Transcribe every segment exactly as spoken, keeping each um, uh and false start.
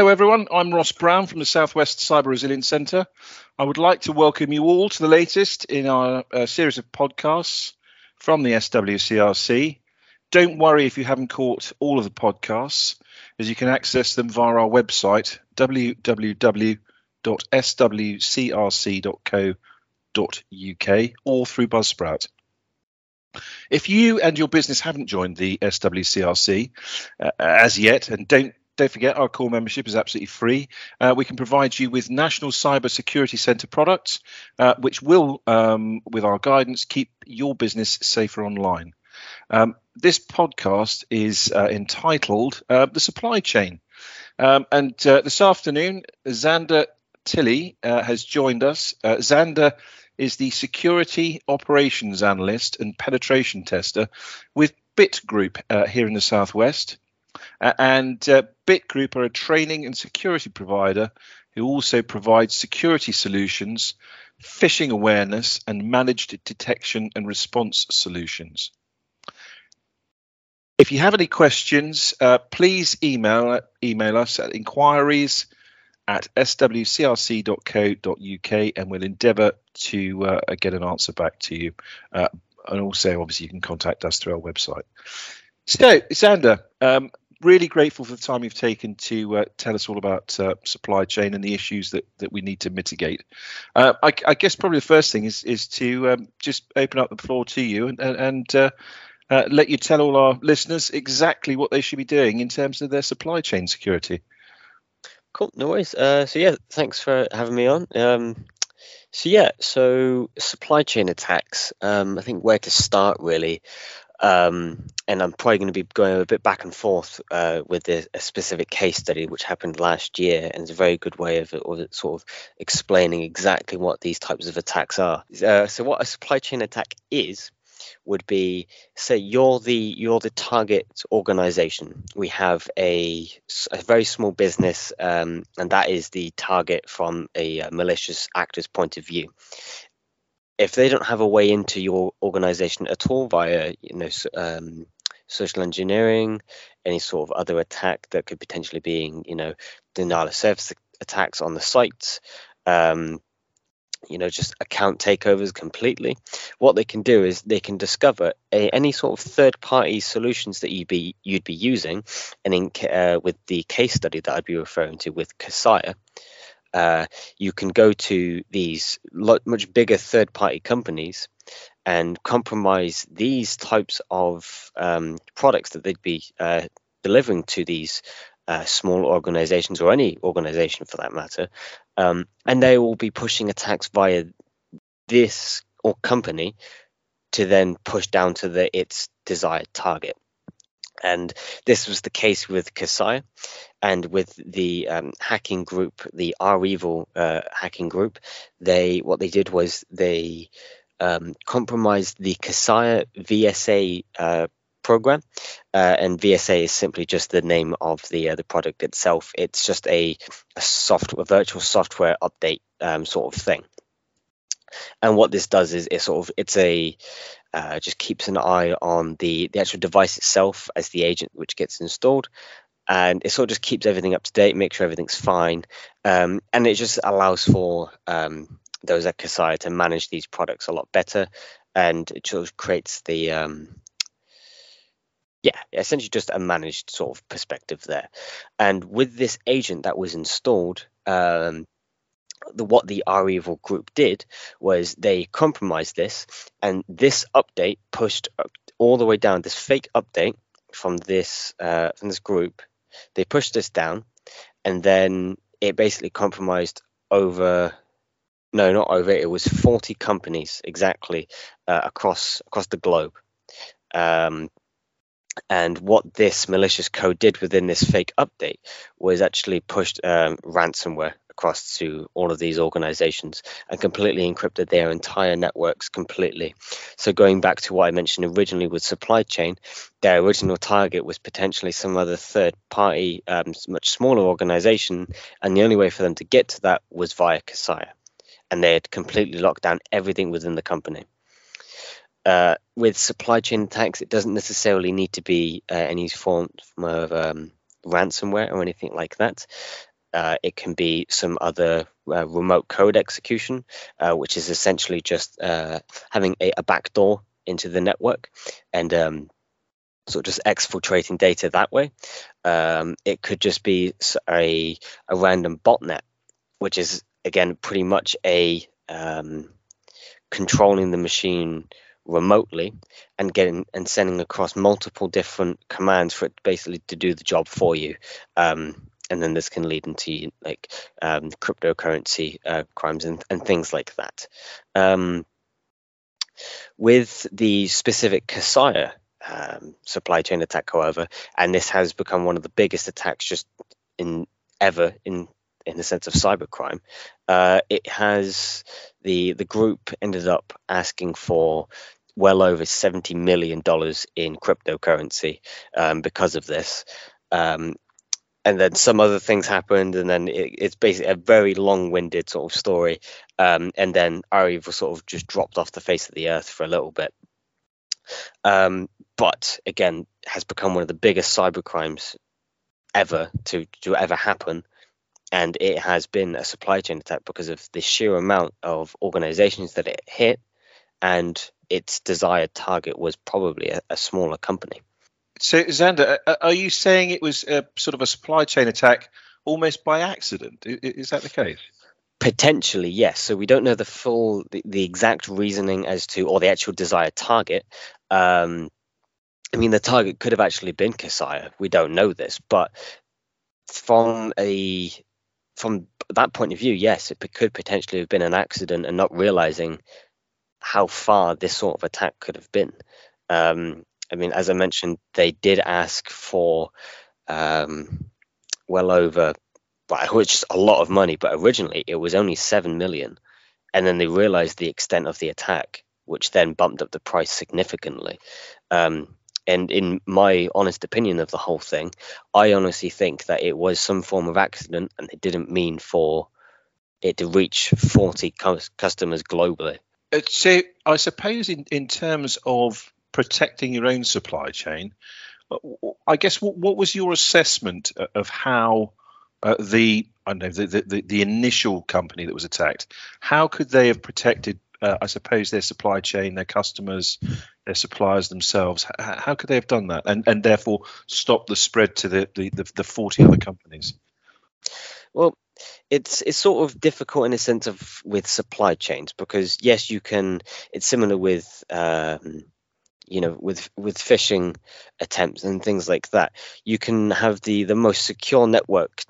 Hello everyone, I'm Ross Brown from the Southwest Cyber Resilience Centre. I would like to welcome you all to the latest in our uh, series of podcasts from the S W C R C. Don't worry if you haven't caught all of the podcasts, as you can access them via our website w w w dot s w c r c dot co dot u k or through Buzzsprout. If you and your business haven't joined the S W C R C uh, as yet, and don't Don't forget, our core membership is absolutely free. Uh, we can provide you with National Cyber Security Centre products, uh, which will, um, with our guidance, keep your business safer online. Um, this podcast is uh, entitled uh, The Supply Chain. Um, and uh, this afternoon, Xander Tilley uh, has joined us. Uh, Xander is the Security Operations Analyst and Penetration Tester with Bitt Group uh, here in the Southwest. Uh, and uh, Bitt Group are a training and security provider who also provides security solutions, phishing awareness, and managed detection and response solutions. If you have any questions, uh, please email email us at inquiries at s w c r c dot co dot u k, and we'll endeavour to uh, get an answer back to you. Uh, and also, obviously, you can contact us through our website. So, Xander, um, really grateful for the time you've taken to uh, tell us all about uh, supply chain and the issues that, that we need to mitigate. Uh, I, I guess probably the first thing is is to um, just open up the floor to you and, and uh, uh, let you tell all our listeners exactly what they should be doing in terms of their supply chain security. Cool, no worries. Uh, so, yeah, thanks for having me on. Um, so, yeah, so supply chain attacks, um, I think where to start really. Um, and I'm probably going to be going a bit back and forth uh, with a, a specific case study which happened last year, and it's a very good way of, of sort of explaining exactly what these types of attacks are. Uh, so what a supply chain attack is would be, say you're the you're the target organization. We have a, a very small business, um, and that is the target from a malicious actor's point of view. If they don't have a way into your organization at all via, you know, um, social engineering, any sort of other attack that could potentially be, you know, denial of service attacks on the sites, um, you know, just account takeovers completely, what they can do is they can discover a, any sort of third-party solutions that you'd be you'd be using, and in uh, with the case study that I'd be referring to with Kaseya. Uh, you can go to these much bigger third-party companies and compromise these types of um, products that they'd be uh, delivering to these uh, small organizations, or any organization for that matter, um, and they will be pushing attacks via this or company to then push down to the its desired target. And this was the case with Kaseya, and with the um, hacking group, the REvil uh, hacking group. They what they did was they um, compromised the Kaseya V S A uh, program, uh, and V S A is simply just the name of the uh, the product itself. It's just a, a software, virtual software update um, sort of thing. And what this does is it sort of it's a uh, just keeps an eye on the the actual device itself as the agent which gets installed, and it sort of just keeps everything up to date, makes sure everything's fine, um, and it just allows for um, those at Kaseya to manage these products a lot better, and it sort of creates the um, yeah essentially just a managed sort of perspective there. And with this agent that was installed, Um, The, what the REvil group did was they compromised this, and this update pushed up all the way down. This fake update from this uh, from this group, they pushed this down, and then it basically compromised over. No, not over. It was forty companies exactly uh, across across the globe. Um, And what this malicious code did within this fake update was actually pushed um, ransomware across to all of these organizations and completely encrypted their entire networks completely. So going back to what I mentioned originally with supply chain, their original target was potentially some other third party, um, much smaller organization. And the only way for them to get to that was via Kaseya. And they had completely locked down everything within the company. Uh, with supply chain attacks, it doesn't necessarily need to be uh, any form of um, ransomware or anything like that. Uh, it can be some other uh, remote code execution, uh, which is essentially just uh, having a, a backdoor into the network and um, sort of just exfiltrating data that way. Um, it could just be a, a random botnet, which is, again, pretty much a um, controlling the machine remotely and getting and sending across multiple different commands for it basically to do the job for you. Um, and then this can lead into like um, cryptocurrency uh, crimes and, and things like that. Um, with the specific Kaseya um, supply chain attack, however, and this has become one of the biggest attacks just in ever in in the sense of cybercrime, uh, it has the the group ended up asking for well over seventy million dollars in cryptocurrency um, because of this. Um, and then some other things happened, and then it, it's basically a very long-winded sort of story. Um, and then REvil sort of just dropped off the face of the earth for a little bit. Um, but again, has become one of the biggest cybercrimes ever to, to ever happen. And it has been a supply chain attack because of the sheer amount of organizations that it hit, and its desired target was probably a, a smaller company. So, Xander, are you saying it was a sort of a supply chain attack almost by accident? Is that the case? Potentially, yes. So we don't know the full, the, the exact reasoning as to, or the actual desired target. Um, I mean, the target could have actually been Kaseya. We don't know this, but from a From that point of view, yes, it could potentially have been an accident and not realizing how far this sort of attack could have been. Um, I mean, as I mentioned, they did ask for um, well over, well, it was just a lot of money, but originally it was only seven million dollars. And then they realized the extent of the attack, which then bumped up the price significantly. Um, And in my honest opinion of the whole thing, I honestly think that it was some form of accident, and it didn't mean for it to reach forty customers globally. So I suppose in, in terms of protecting your own supply chain, I guess what, what was your assessment of how uh, the I don't know the, the the initial company that was attacked, how could they have protected? Uh, I suppose their supply chain, their customers, their suppliers themselves. How, how could they have done that, and and therefore stop the spread to the the, the, the forty other companies? Well, it's it's sort of difficult in a sense of with supply chains, because yes, you can. It's similar with um, you know with with phishing attempts and things like that. You can have the the most secure network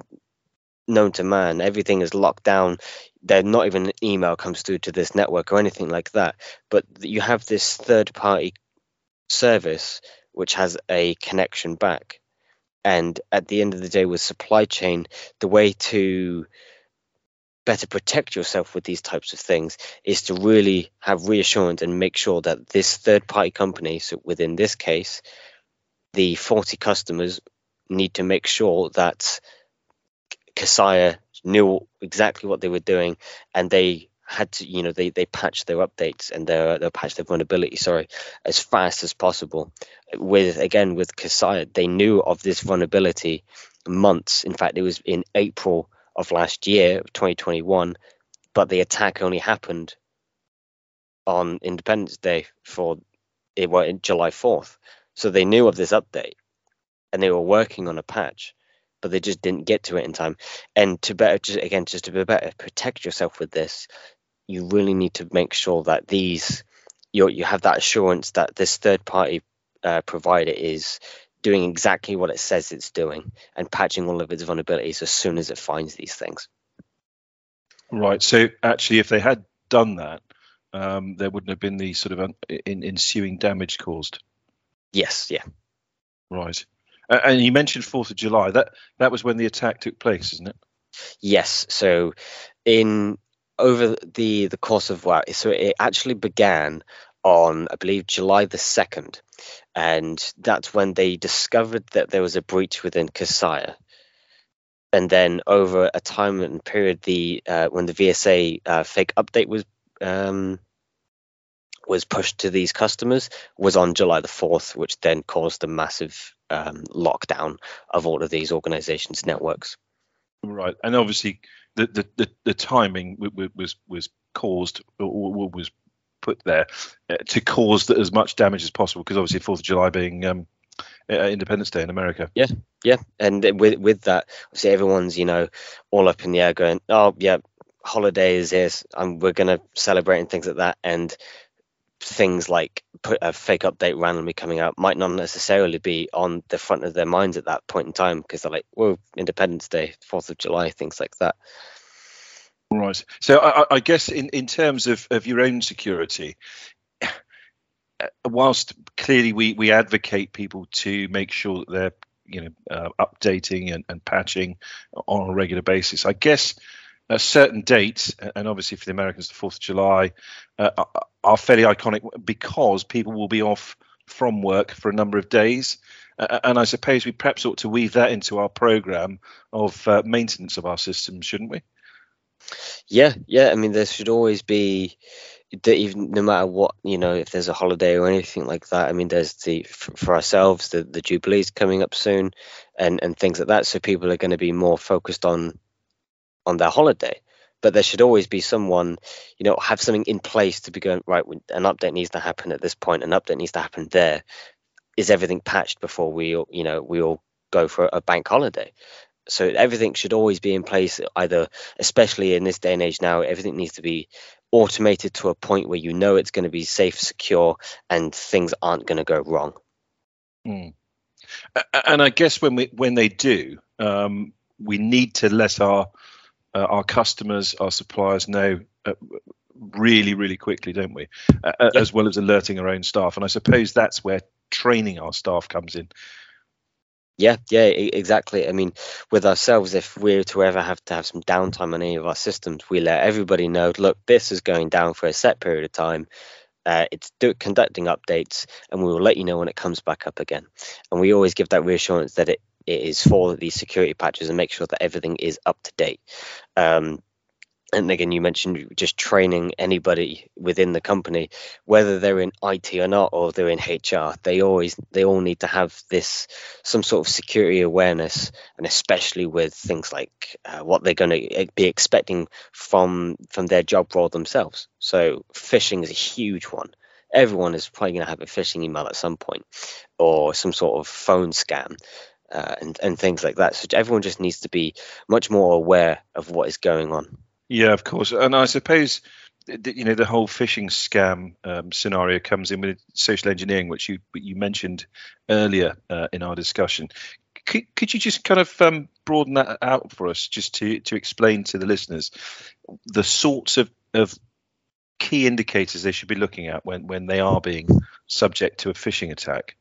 known to man. Everything is locked down. There, not even an email comes through to this network or anything like that. But you have this third-party service which has a connection back. And at the end of the day, with supply chain, the way to better protect yourself with these types of things is to really have reassurance and make sure that this third-party company, so within this case, the forty customers need to make sure that Kaseya knew exactly what they were doing, and they had to, you know, they they patched their updates and their their patched their vulnerability, sorry, as fast as possible. With again with Kaseya, they knew of this vulnerability months. In fact, it was in April of last year, twenty twenty-one, but the attack only happened on Independence Day for it well, in July fourth. So they knew of this update, and they were working on a patch, but they just didn't get to it in time. And to better, just, again, just to be better protect yourself with this, you really need to make sure that these, you you have that assurance that this third party uh, provider is doing exactly what it says it's doing and patching all of its vulnerabilities as soon as it finds these things. Right. So actually, if they had done that, um, there wouldn't have been the sort of un- in, ensuing damage caused. Yes. Yeah. Right. Uh, and you mentioned fourth of July. That that was when the attack took place, isn't it? Yes. So, in over the the course of well, so it actually began on I believe July the second, and that's when they discovered that there was a breach within Kaseya. And then over a time and period, the uh, when the V S A uh, fake update was um, was pushed to these customers was on July the fourth, which then caused the massive Um, lockdown of all of these organizations' networks. Right, and obviously the the, the, the timing was was caused or was put there to cause as much damage as possible, because obviously Fourth of July being um, Independence Day in America. Yeah, yeah, and with with that, obviously everyone's you know all up in the air going, oh yeah, holidays is and we're gonna celebrate and things like that, and things like put a fake update randomly coming out might not necessarily be on the front of their minds at that point in time, because they're like, whoa, Independence Day, fourth of July, things like that. Right. So I, I guess in, in terms of, of your own security, whilst clearly we, we advocate people to make sure that they're you know uh, updating and, and patching on a regular basis, I guess a certain date, and obviously for the Americans, the fourth of July, uh, are fairly iconic because people will be off from work for a number of days. Uh, and I suppose we perhaps ought to weave that into our program of uh, maintenance of our systems, shouldn't we? Yeah, yeah. I mean, there should always be, even no matter what, you know, if there's a holiday or anything like that. I mean, there's the for ourselves, the, the Jubilee's coming up soon and, and things like that. So people are going to be more focused on on their holiday, but there should always be someone, you know, have something in place to be going, right, an update needs to happen at this point, an update needs to happen there. Is everything patched before we, you know, we all go for a bank holiday? So everything should always be in place, either, especially in this day and age now, everything needs to be automated to a point where you know it's going to be safe, secure, and things aren't going to go wrong. Mm. And I guess when we when they do, um, we need to let our Uh, our customers, our suppliers know uh, really, really quickly, don't we? Uh, yep. As well as alerting our own staff. And I suppose that's where training our staff comes in. Yeah, yeah, exactly. I mean, with ourselves, if we're to ever have to have some downtime on any of our systems, we let everybody know, look, this is going down for a set period of time. Uh, it's do, conducting updates, and we will let you know when it comes back up again. And we always give that reassurance that it It is for these security patches and make sure that everything is up to date. Um, and again, you mentioned just training anybody within the company, whether they're in I T or not, or they're in H R, they always they all need to have this some sort of security awareness, and especially with things like uh, what they're going to be expecting from from their job role themselves. So phishing is a huge one. Everyone is probably going to have a phishing email at some point, or some sort of phone scam. Uh, and, and things like that. So everyone just needs to be much more aware of what is going on. Yeah, of course. And I suppose, th- you know, the whole phishing scam um, scenario comes in with social engineering, which you you mentioned earlier uh, in our discussion. C- could you just kind of um, broaden that out for us, just to, to explain to the listeners the sorts of, of key indicators they should be looking at when, when they are being subject to a phishing attack?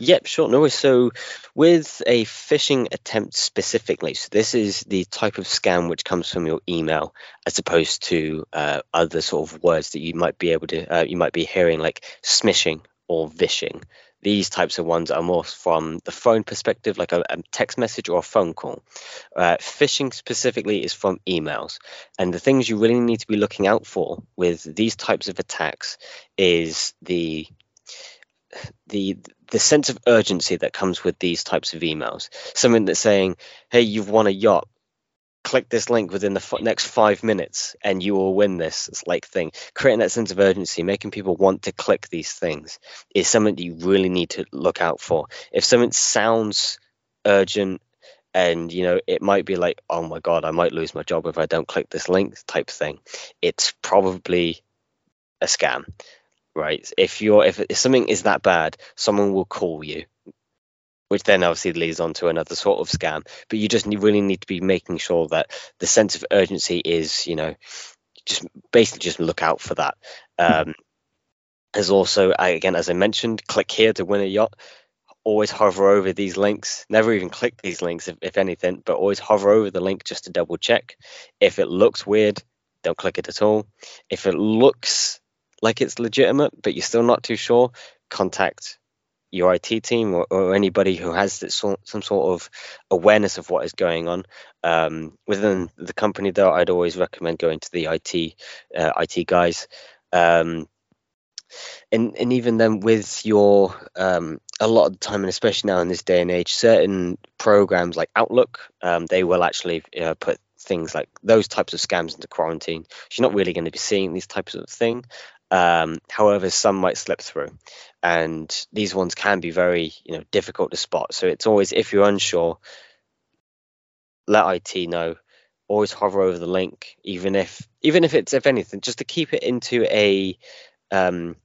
Yep, sure. No worries. So with a phishing attempt specifically, so this is the type of scam which comes from your email, as opposed to uh, other sort of words that you might be able to, uh, you might be hearing, like smishing or vishing. These types of ones are more from the phone perspective, like a, a text message or a phone call. Uh, phishing specifically is from emails. And the things you really need to be looking out for with these types of attacks is the the the sense of urgency that comes with these types of emails. Something that's saying, hey, you've won a yacht, click this link within the f- next five minutes and you will win this. It's like thing, creating that sense of urgency, making people want to click these things is something that you really need to look out for. If something sounds urgent and, you know, it might be like, oh my God, I might lose my job if I don't click this link type thing, it's probably a scam. Right. If you're if, if something is that bad, someone will call you, which then obviously leads on to another sort of scam. But you just really need to be making sure that the sense of urgency is, you know, just basically just look out for that. Um, there's also, again, as I mentioned, click here to win a yacht. Always hover over these links. Never even click these links, if, if anything, but always hover over the link just to double check. If it looks weird, don't click it at all. If it looks like it's legitimate, but you're still not too sure, contact your I T team or, or anybody who has this sort, some sort of awareness of what is going on. Um, within the company, though, I'd always recommend going to the I T uh, I T guys. Um, and, and even then with your um, a lot of the time, and especially now in this day and age, certain programs like Outlook, um, they will actually uh, put things like those types of scams into quarantine. So you're not really going to be seeing these types of thing. Um, however, some might slip through, and these ones can be very, you know, difficult to spot. So it's always, if you're unsure, let I T know. Always hover over the link, even if even if it's, if anything, just to keep it into a um,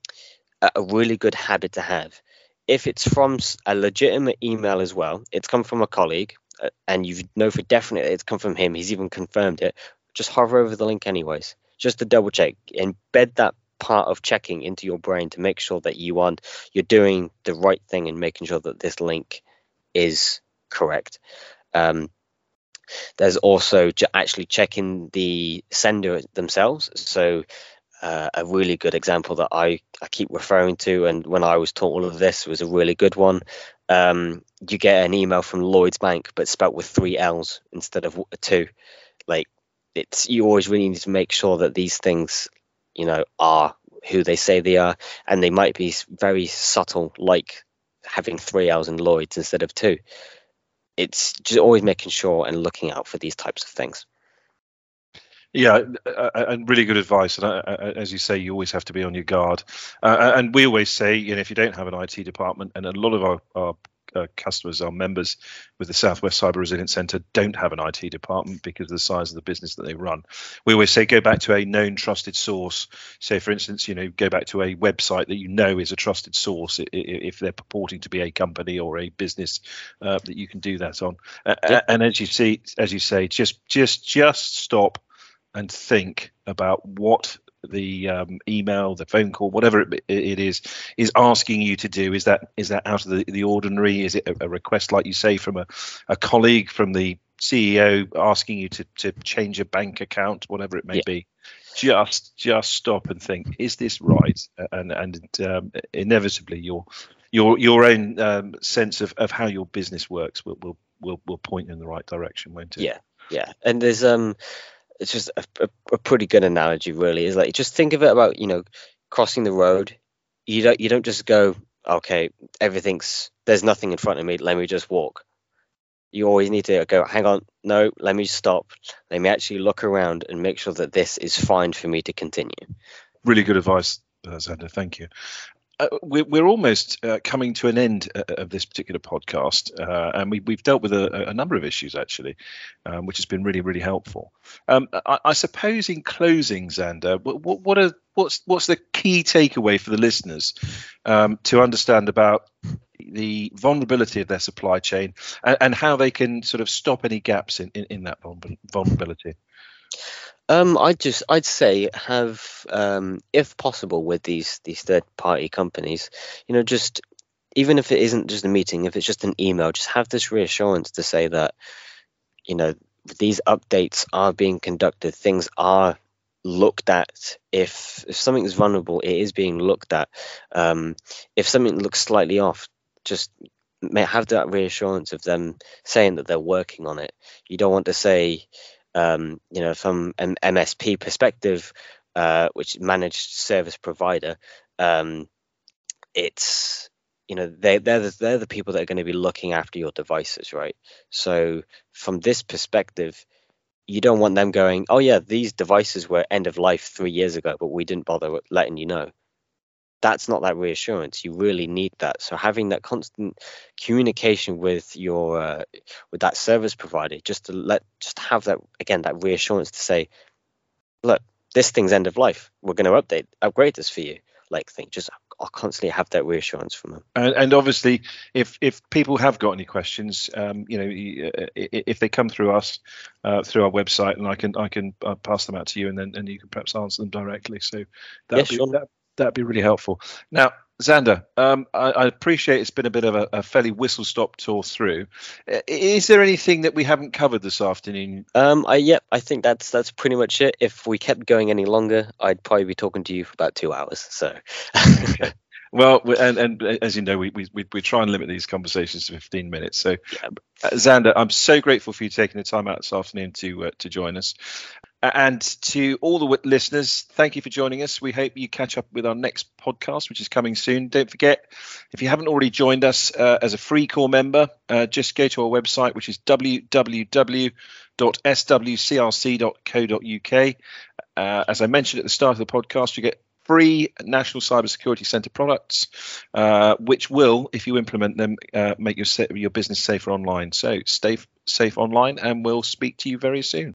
a really good habit to have. If it's from a legitimate email as well, it's come from a colleague, and you know for definite it's come from him, he's even confirmed it, just hover over the link anyways, just to double check. Embed that part of checking into your brain to make sure that you aren't, you're doing the right thing and making sure that this link is correct. Um, there's also actually checking the sender themselves. So Uh, a really good example that I, I keep referring to, and when I was taught all of this, was a really good one. Um, you get an email from Lloyds Bank, but spelt with three L's instead of two. Like, it's, you always really need to make sure that these things, you know, are who they say they are, and they might be very subtle, like having three L's in Lloyds instead of two. It's just always making sure and looking out for these types of things. Yeah, and really good advice. And as you say, you always have to be on your guard. Uh, and we always say, you know, if you don't have an I T department, and a lot of our, our uh, customers, our members with the Southwest Cyber Resilience Centre don't have an I T department because of the size of the business that they run. We always say, go back to a known trusted source. So, for instance, you know, go back to a website that you know is a trusted source if they're purporting to be a company or a business uh, that you can do that on. Uh, and as you see, as you say, just just just stop and think about what the um, email, the phone call, whatever it, it is, is asking you to do. Is that is that out of the, the ordinary? Is it a, a request, like you say, from a, a colleague, from the C E O asking you to, to change a bank account, whatever it may yeah. be? Just just stop and think, is this right? And and um, inevitably, your your your own um, sense of, of how your business works will will will will point in the right direction, won't it? Yeah, yeah. And there's um. it's just a, a, a pretty good analogy, really, is like, just think of it about, you know, crossing the road. You don't, you don't just go, okay, everything's, there's nothing in front of me, let me just walk. You always need to go, hang on, no, let me stop. Let me actually look around and make sure that this is fine for me to continue. Really good advice, Xander. Thank you. Uh, we're, we're almost uh, coming to an end uh, of this particular podcast, uh, and we, we've dealt with a, a number of issues, actually, um, which has been really, really helpful. Um, I, I suppose, in closing, Xander, what, what are what's what's the key takeaway for the listeners um, to understand about the vulnerability of their supply chain, and, and how they can sort of stop any gaps in, in, in that vulnerability? Um, I just, I'd say have, um, if possible, with these these third party companies, you know, just, even if it isn't just a meeting, if it's just an email, just have this reassurance to say that, you know, these updates are being conducted, things are looked at. If if something is vulnerable, it is being looked at. Um, if something looks slightly off, just have that reassurance of them saying that they're working on it. You don't want to say, Um, you know, from an M S P perspective, uh, which managed service provider, um, it's, you know, they, they're, the, they're the people that are going to be looking after your devices, right? So from this perspective, you don't want them going, oh yeah, these devices were end of life three years ago, but we didn't bother letting you know. That's not that reassurance. You really need that. So having that constant communication with your uh, with that service provider, just to let just have that, again, that reassurance to say, look, this thing's end of life, we're going to update upgrade this for you, like thing. Just I'll constantly have that reassurance from them. And, and obviously, if if people have got any questions, um, you know, if they come through us, uh, through our website, and I can I can uh, pass them out to you, and then and you can perhaps answer them directly. So that'd yeah, be, sure. that. That'd be really helpful. Now, Xander, um, I, I appreciate it's been a bit of a, a fairly whistle-stop tour through. Is there anything that we haven't covered this afternoon? Um, I, yep, I think that's that's pretty much it. If we kept going any longer, I'd probably be talking to you for about two hours. So, okay. Well, and, and as you know, we, we we try and limit these conversations to fifteen minutes. So, Xander, I'm so grateful for you taking the time out this afternoon to uh, to join us. And to all the listeners, thank you for joining us. We hope you catch up with our next podcast, which is coming soon. Don't forget, if you haven't already joined us uh, as a free core member, uh, just go to our website, which is w w w dot s w c r c dot co dot u k. Uh, as I mentioned at the start of the podcast, you get free National Cyber Security Centre products, uh, which will, if you implement them, uh, make your, your business safer online. So stay f- safe online, and we'll speak to you very soon.